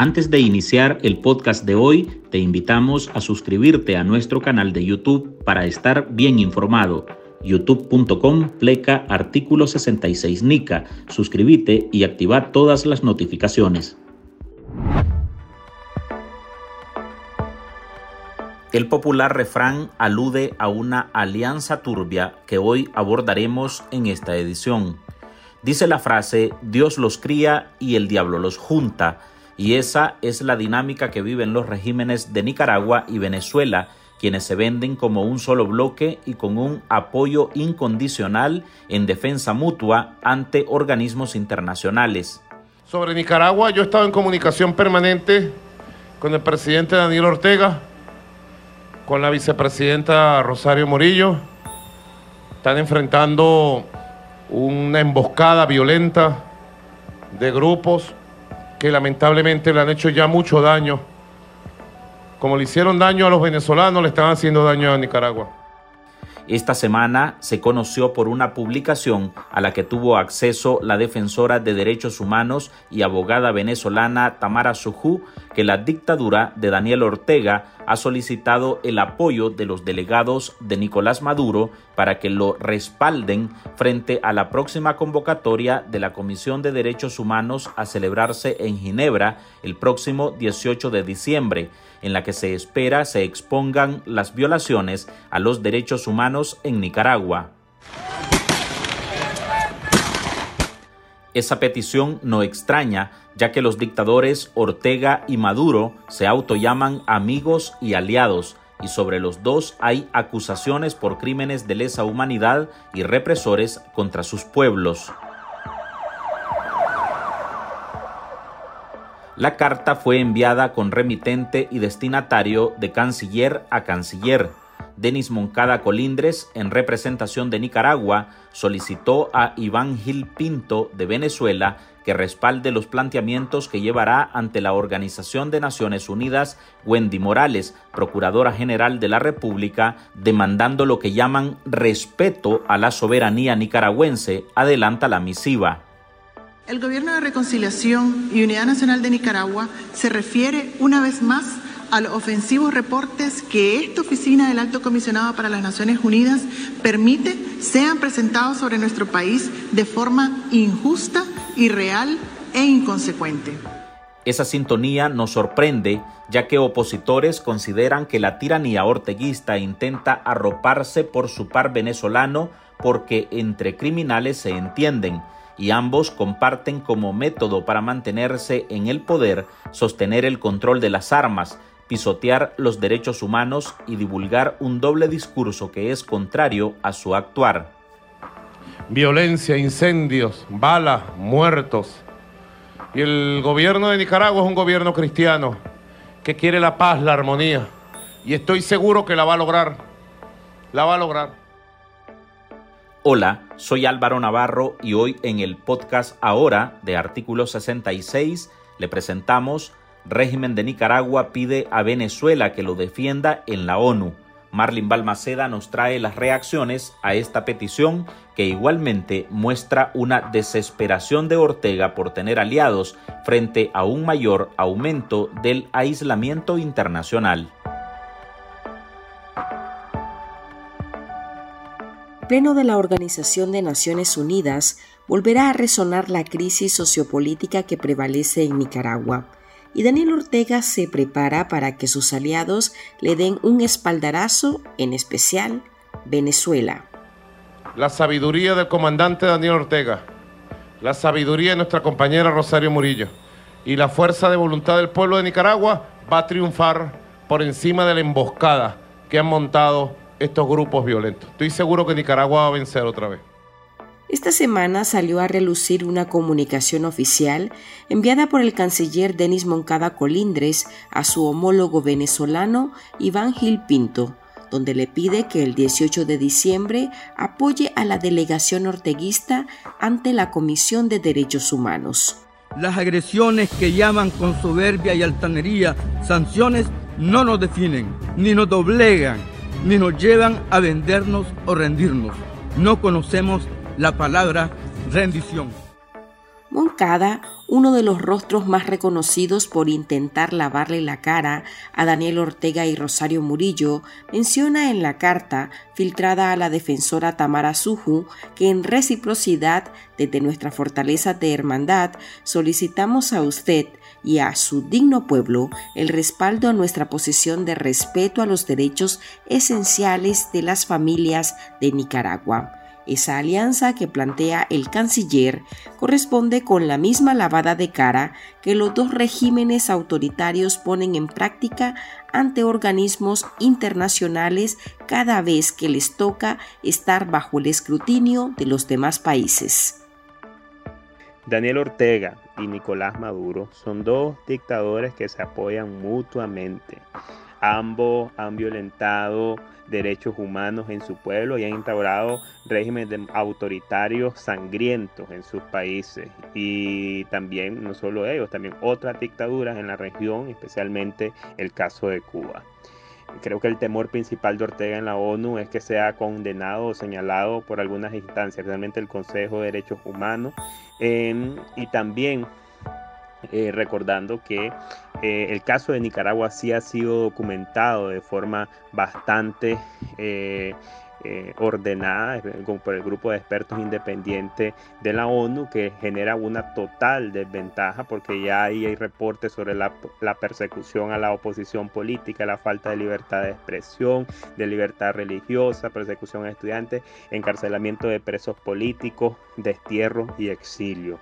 Antes de iniciar el podcast de hoy, te invitamos a suscribirte a nuestro canal de YouTube para estar bien informado. youtube.com/Artículo66Nica. Suscríbete y activa todas las notificaciones. El popular refrán alude a una alianza turbia que hoy abordaremos en esta edición. Dice la frase: Dios los cría y el diablo los junta, y esa es la dinámica que viven los regímenes de Nicaragua y Venezuela, quienes se venden como un solo bloque y con un apoyo incondicional en defensa mutua ante organismos internacionales. Sobre Nicaragua, yo he estado en comunicación permanente con el presidente Daniel Ortega, con la vicepresidenta Rosario Murillo. Están enfrentando una emboscada violenta de grupos que lamentablemente le han hecho ya mucho daño. Como le hicieron daño a los venezolanos, le están haciendo daño a Nicaragua. Esta semana se conoció por una publicación a la que tuvo acceso la defensora de derechos humanos y abogada venezolana Tamara Sujú, que la dictadura de Daniel Ortega ha solicitado el apoyo de los delegados de Nicolás Maduro para que lo respalden frente a la próxima convocatoria de la Comisión de Derechos Humanos a celebrarse en Ginebra el próximo 18 de diciembre, en la que se espera se expongan las violaciones a los derechos humanos en Nicaragua. Esa petición no extraña, ya que los dictadores Ortega y Maduro se autollaman amigos y aliados, y sobre los dos hay acusaciones por crímenes de lesa humanidad y represores contra sus pueblos. La carta fue enviada con remitente y destinatario de canciller a canciller. Denis Moncada Colindres, en representación de Nicaragua, solicitó a Iván Gil Pinto, de Venezuela, que respalde los planteamientos que llevará ante la Organización de Naciones Unidas Wendy Morales, Procuradora General de la República, demandando lo que llaman respeto a la soberanía nicaragüense. Adelanta la misiva. El Gobierno de Reconciliación y Unidad Nacional de Nicaragua se refiere una vez más a los ofensivos reportes que esta oficina del Alto Comisionado para las Naciones Unidas permite sean presentados sobre nuestro país de forma injusta, irreal e inconsecuente. Esa sintonía nos sorprende, ya que opositores consideran que la tiranía orteguista intenta arroparse por su par venezolano porque entre criminales se entienden, y ambos comparten como método para mantenerse en el poder, sostener el control de las armas, pisotear los derechos humanos y divulgar un doble discurso que es contrario a su actuar. Violencia, incendios, balas, muertos. Y el gobierno de Nicaragua es un gobierno cristiano que quiere la paz, la armonía. Y estoy seguro que la va a lograr. La va a lograr. Hola, soy Álvaro Navarro y hoy en el podcast Ahora de Artículo 66 le presentamos: Régimen de Nicaragua pide a Venezuela que lo defienda en la ONU. Marlin Balmaceda nos trae las reacciones a esta petición, que igualmente muestra una desesperación de Ortega por tener aliados frente a un mayor aumento del aislamiento internacional. Pleno de la Organización de Naciones Unidas volverá a resonar la crisis sociopolítica que prevalece en Nicaragua, y Daniel Ortega se prepara para que sus aliados le den un espaldarazo, en especial Venezuela. La sabiduría del comandante Daniel Ortega, la sabiduría de nuestra compañera Rosario Murillo y la fuerza de voluntad del pueblo de Nicaragua va a triunfar por encima de la emboscada que han montado estos grupos violentos. Estoy seguro que Nicaragua va a vencer otra vez. Esta semana salió a relucir una comunicación oficial enviada por el canciller Denis Moncada Colindres a su homólogo venezolano Iván Gil Pinto, donde le pide que el 18 de diciembre apoye a la delegación orteguista ante la Comisión de Derechos Humanos. Las agresiones que llaman con soberbia y altanería sanciones no nos definen, ni nos doblegan, ni nos llevan a vendernos o rendirnos. No conocemos la palabra rendición. Moncada, uno de los rostros más reconocidos por intentar lavarle la cara a Daniel Ortega y Rosario Murillo, menciona en la carta filtrada a la defensora Tamara Sujú que en reciprocidad desde nuestra fortaleza de hermandad solicitamos a usted y a su digno pueblo el respaldo a nuestra posición de respeto a los derechos esenciales de las familias de Nicaragua. Esa alianza que plantea el canciller corresponde con la misma lavada de cara que los dos regímenes autoritarios ponen en práctica ante organismos internacionales cada vez que les toca estar bajo el escrutinio de los demás países. Daniel Ortega y Nicolás Maduro son dos dictadores que se apoyan mutuamente. Ambos han violentado derechos humanos en su pueblo y han instaurado regímenes autoritarios sangrientos en sus países. Y también, no solo ellos, también otras dictaduras en la región, especialmente el caso de Cuba. Creo que el temor principal de Ortega en la ONU es que sea condenado o señalado por algunas instancias, realmente el Consejo de Derechos Humanos, y también... recordando que el caso de Nicaragua sí ha sido documentado de forma bastante ordenada por el grupo de expertos independientes de la ONU, que genera una total desventaja porque ya ahí hay reportes sobre la persecución a la oposición política, la falta de libertad de expresión, de libertad religiosa, persecución a estudiantes, encarcelamiento de presos políticos, destierro y exilio.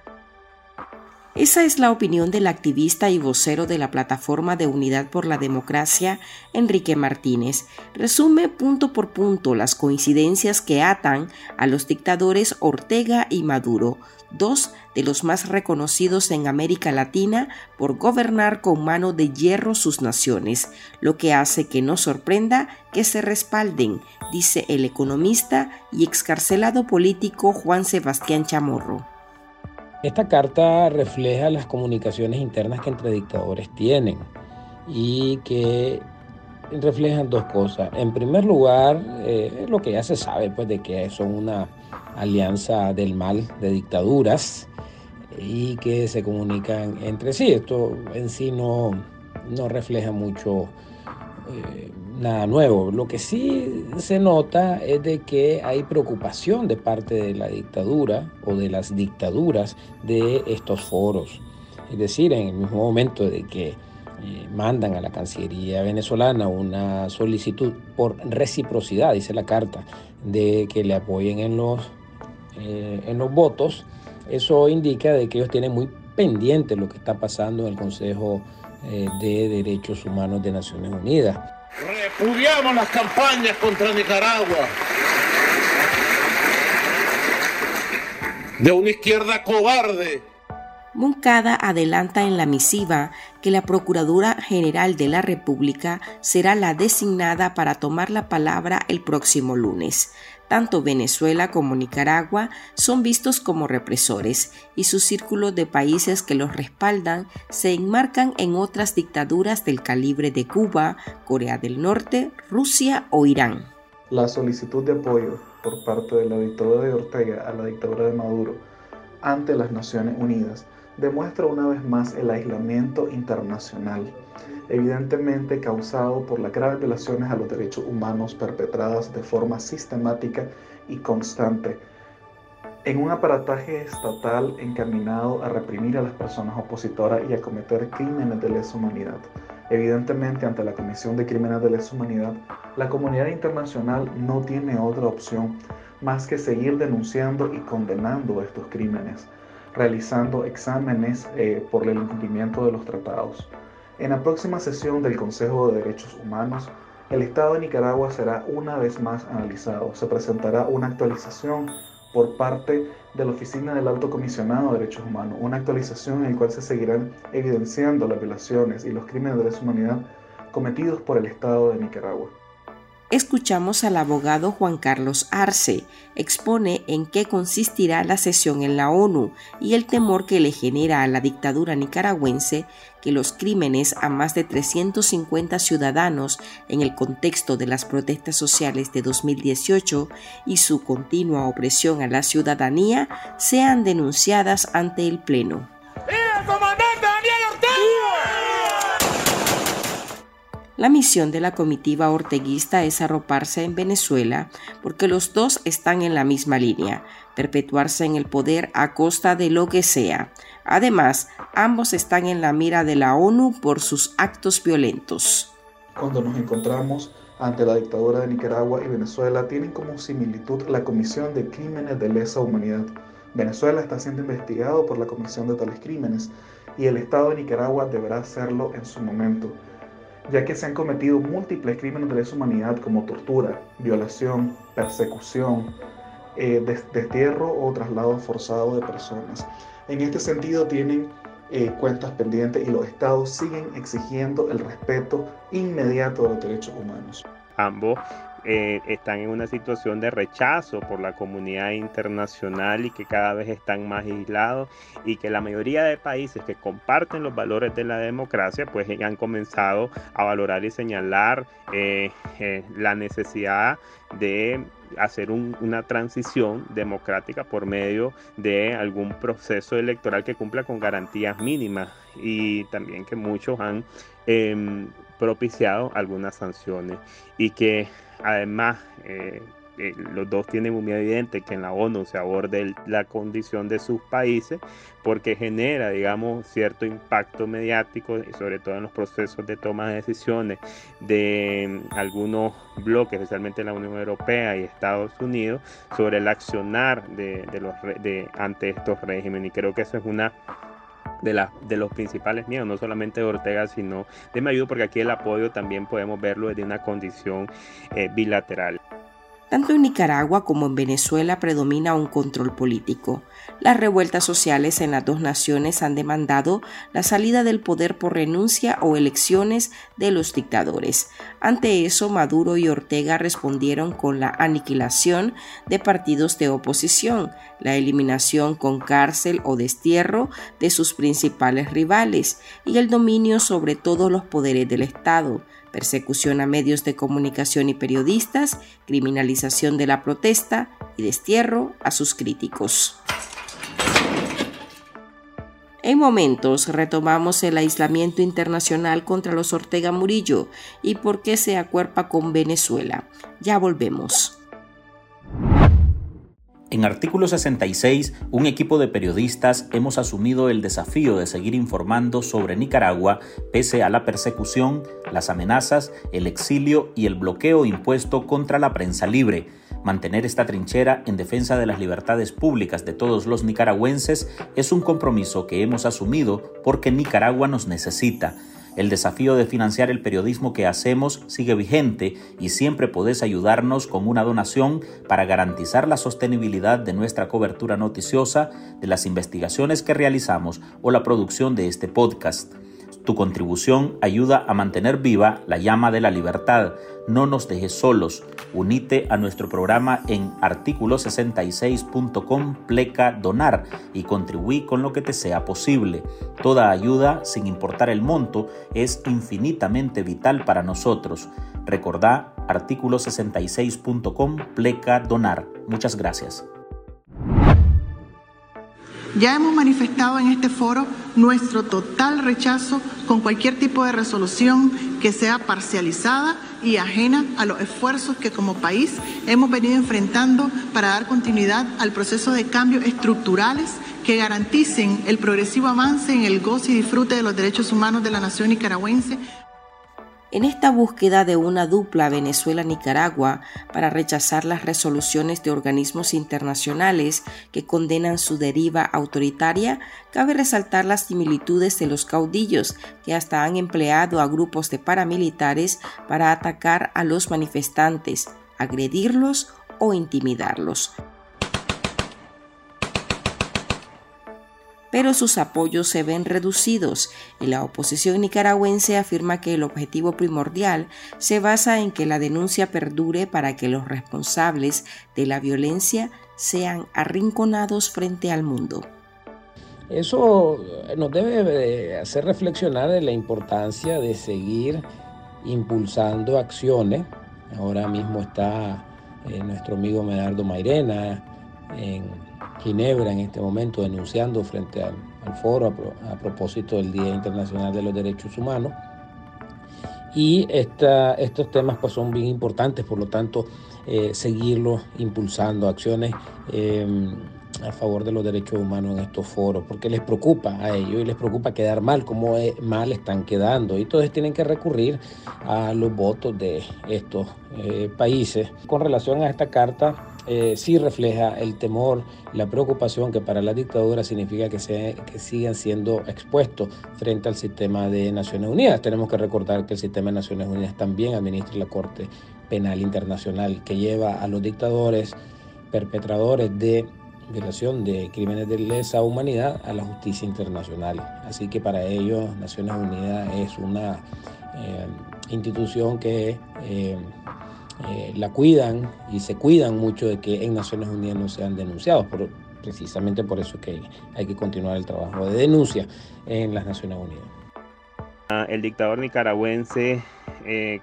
Esa es la opinión del activista y vocero de la Plataforma de Unidad por la Democracia, Enrique Martínez. Resume punto por punto las coincidencias que atan a los dictadores Ortega y Maduro, dos de los más reconocidos en América Latina por gobernar con mano de hierro sus naciones, lo que hace que no sorprenda que se respalden, dice el economista y excarcelado político Juan Sebastián Chamorro. Esta carta refleja las comunicaciones internas que entre dictadores tienen y que reflejan dos cosas. En primer lugar, lo que ya se sabe, pues, de que son una alianza del mal de dictaduras y que se comunican entre sí. Esto en sí no refleja mucho nada nuevo. Lo que sí se nota es de que hay preocupación de parte de la dictadura o de las dictaduras de estos foros. Es decir, en el mismo momento de que mandan a la Cancillería venezolana una solicitud por reciprocidad, dice la carta, de que le apoyen en los votos, eso indica de que ellos tienen muy pendiente lo que está pasando en el Consejo de Derechos Humanos de Naciones Unidas. Repudiamos las campañas contra Nicaragua de una izquierda cobarde. Moncada adelanta en la misiva que la Procuradora General de la República será la designada para tomar la palabra el próximo lunes. Tanto Venezuela como Nicaragua son vistos como represores y sus círculos de países que los respaldan se enmarcan en otras dictaduras del calibre de Cuba, Corea del Norte, Rusia o Irán. La solicitud de apoyo por parte de la dictadura de Ortega a la dictadura de Maduro ante las Naciones Unidas demuestra una vez más el aislamiento internacional, evidentemente causado por las graves violaciones a los derechos humanos perpetradas de forma sistemática y constante, en un aparataje estatal encaminado a reprimir a las personas opositoras y a cometer crímenes de lesa humanidad. Evidentemente, ante la Comisión de Crímenes de Lesa Humanidad, la comunidad internacional no tiene otra opción más que seguir denunciando y condenando estos crímenes, realizando exámenes por el incumplimiento de los tratados. En la próxima sesión del Consejo de Derechos Humanos, el Estado de Nicaragua será una vez más analizado. Se presentará una actualización por parte de la Oficina del Alto Comisionado de Derechos Humanos, una actualización en la cual se seguirán evidenciando las violaciones y los crímenes de lesa humanidad cometidos por el Estado de Nicaragua. escuchamos al abogado Juan Carlos Arce. Expone en qué consistirá la sesión en la ONU y el temor que le genera a la dictadura nicaragüense que los crímenes a más de 350 ciudadanos en el contexto de las protestas sociales de 2018 y su continua opresión a la ciudadanía sean denunciadas ante el Pleno. ¡Viva el comandante Daniel Ortega! La misión de la comitiva orteguista es arroparse en Venezuela porque los dos están en la misma línea, perpetuarse en el poder a costa de lo que sea. Además, ambos están en la mira de la ONU por sus actos violentos. Cuando nos encontramos ante la dictadura de Nicaragua y Venezuela, tienen como similitud la comisión de crímenes de lesa humanidad. Venezuela está siendo investigado por la comisión de tales crímenes y el Estado de Nicaragua deberá hacerlo en su momento, ya que se han cometido múltiples crímenes de lesa humanidad como tortura, violación, persecución, destierro o traslado forzado de personas. En este sentido tienen cuentas pendientes y los estados siguen exigiendo el respeto inmediato de los derechos humanos. Ambos están en una situación de rechazo por la comunidad internacional y que cada vez están más aislados y que la mayoría de países que comparten los valores de la democracia pues han comenzado a valorar y señalar la necesidad de hacer una transición democrática por medio de algún proceso electoral que cumpla con garantías mínimas y también que muchos han propiciado algunas sanciones y que además los dos tienen muy evidente que en la ONU se aborde la condición de sus países porque genera, digamos, cierto impacto mediático, sobre todo en los procesos de toma de decisiones de algunos bloques, especialmente la Unión Europea y Estados Unidos, sobre el accionar ante estos regímenes. Y creo que eso es una de los principales miedos, no solamente de Ortega, sino de Maduro, porque aquí el apoyo también podemos verlo desde una condición bilateral. Tanto en Nicaragua como en Venezuela predomina un control político. Las revueltas sociales en las dos naciones han demandado la salida del poder por renuncia o elecciones de los dictadores. Ante eso, Maduro y Ortega respondieron con la aniquilación de partidos de oposición, la eliminación con cárcel o destierro de sus principales rivales y el dominio sobre todos los poderes del Estado, persecución a medios de comunicación y periodistas, criminalización de la protesta y destierro a sus críticos. En momentos retomamos el aislamiento internacional contra los Ortega Murillo y por qué se acuerpa con Venezuela. Ya volvemos. En Artículo 66, un equipo de periodistas hemos asumido el desafío de seguir informando sobre Nicaragua pese a la persecución, las amenazas, el exilio y el bloqueo impuesto contra la prensa libre. Mantener esta trinchera en defensa de las libertades públicas de todos los nicaragüenses es un compromiso que hemos asumido porque Nicaragua nos necesita. El desafío de financiar el periodismo que hacemos sigue vigente y siempre podés ayudarnos con una donación para garantizar la sostenibilidad de nuestra cobertura noticiosa, de las investigaciones que realizamos o la producción de este podcast. Tu contribución ayuda a mantener viva la llama de la libertad. No nos dejes solos. Unite a nuestro programa en articulo66.com/donar y contribuí con lo que te sea posible. Toda ayuda, sin importar el monto, es infinitamente vital para nosotros. Recordá articulo66.com/donar. Muchas gracias. Ya hemos manifestado en este foro nuestro total rechazo con cualquier tipo de resolución que sea parcializada y ajena a los esfuerzos que como país hemos venido enfrentando para dar continuidad al proceso de cambios estructurales que garanticen el progresivo avance en el goce y disfrute de los derechos humanos de la nación nicaragüense. En esta búsqueda de una dupla Venezuela-Nicaragua para rechazar las resoluciones de organismos internacionales que condenan su deriva autoritaria, cabe resaltar las similitudes de los caudillos que hasta han empleado a grupos de paramilitares para atacar a los manifestantes, agredirlos o intimidarlos. pero sus apoyos se ven reducidos y la oposición nicaragüense afirma que el objetivo primordial se basa en que la denuncia perdure para que los responsables de la violencia sean arrinconados frente al mundo. Eso nos debe hacer reflexionar en la importancia de seguir impulsando acciones. Ahora mismo está nuestro amigo Medardo Mairena en Ginebra en este momento denunciando frente al foro a propósito del Día Internacional de los Derechos Humanos. Y estos temas pues, son bien importantes, por lo tanto, seguirlos impulsando acciones a favor de los derechos humanos en estos foros, porque les preocupa a ellos y les preocupa quedar mal, como mal están quedando. Y entonces tienen que recurrir a los votos de estos países. Con relación a esta carta, sí refleja el temor, la preocupación que para la dictadura significa que sigan siendo expuestos frente al sistema de Naciones Unidas. Tenemos que recordar que el sistema de Naciones Unidas también administra la Corte Penal Internacional, que lleva a los dictadores perpetradores de violación de crímenes de lesa humanidad a la justicia internacional. Así que para ellos Naciones Unidas es una institución que la cuidan y se cuidan mucho de que en Naciones Unidas no sean denunciados. Precisamente por eso que hay que continuar el trabajo de denuncia en las Naciones Unidas. El dictador nicaragüense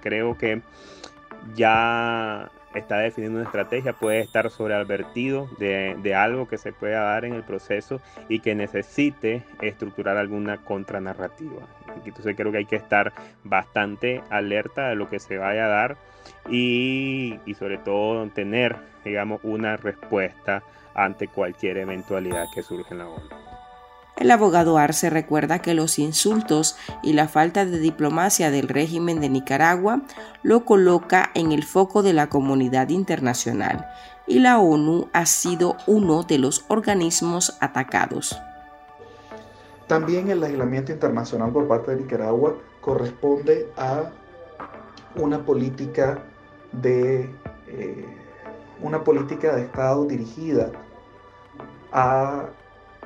creo que ya está definiendo una estrategia, puede estar sobreadvertido de algo que se pueda dar en el proceso y que necesite estructurar alguna contranarrativa. Entonces creo que hay que estar bastante alerta de lo que se vaya a dar y sobre todo tener, digamos, una respuesta ante cualquier eventualidad que surja en la ONU. El abogado Arce recuerda que los insultos y la falta de diplomacia del régimen de Nicaragua lo coloca en el foco de la comunidad internacional y la ONU ha sido uno de los organismos atacados. También el aislamiento internacional por parte de Nicaragua corresponde a una política de Estado dirigida a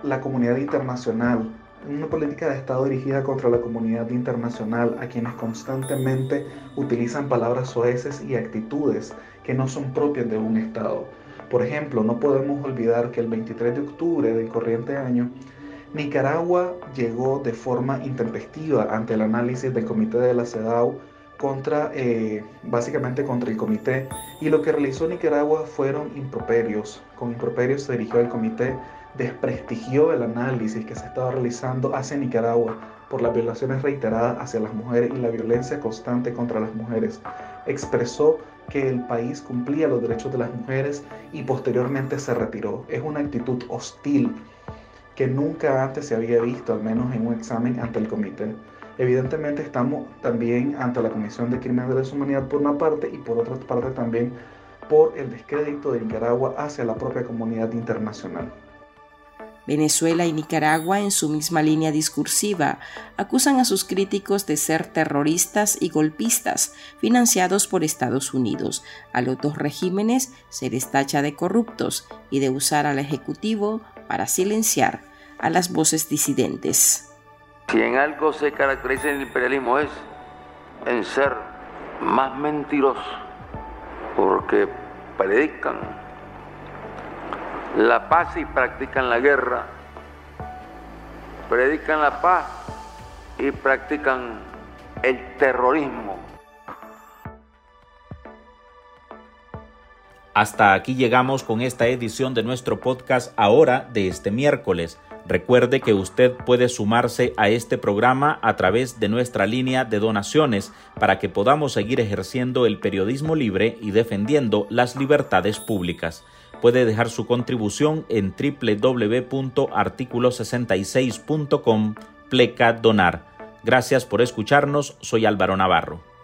la comunidad internacional, una política de Estado dirigida contra la comunidad internacional, a quienes constantemente utilizan palabras soeces y actitudes que no son propias de un Estado. Por ejemplo, no podemos olvidar que el 23 de octubre del corriente año, Nicaragua llegó de forma intempestiva ante el análisis del comité de la CEDAW básicamente contra el comité, y lo que realizó Nicaragua fueron improperios. Con improperios se dirigió al comité, desprestigió el análisis que se estaba realizando hacia Nicaragua por las violaciones reiteradas hacia las mujeres y la violencia constante contra las mujeres. Expresó que el país cumplía los derechos de las mujeres y posteriormente se retiró. Es una actitud hostil que nunca antes se había visto, al menos en un examen ante el comité. Evidentemente estamos también ante la Comisión de Crímenes de lesa humanidad por una parte y por otra parte también por el descrédito de Nicaragua hacia la propia comunidad internacional. Venezuela y Nicaragua, en su misma línea discursiva, acusan a sus críticos de ser terroristas y golpistas financiados por Estados Unidos. A los dos regímenes se les tacha de corruptos y de usar al Ejecutivo para silenciar a las voces disidentes. Si en algo se caracteriza el imperialismo es en ser más mentiroso, porque predican la paz y practican la guerra, predican la paz y practican el terrorismo. Hasta aquí llegamos con esta edición de nuestro podcast Ahora de este miércoles. Recuerde que usted puede sumarse a este programa a través de nuestra línea de donaciones para que podamos seguir ejerciendo el periodismo libre y defendiendo las libertades públicas. Puede dejar su contribución en www.articulo66.com/donar. Gracias por escucharnos. Soy Álvaro Navarro.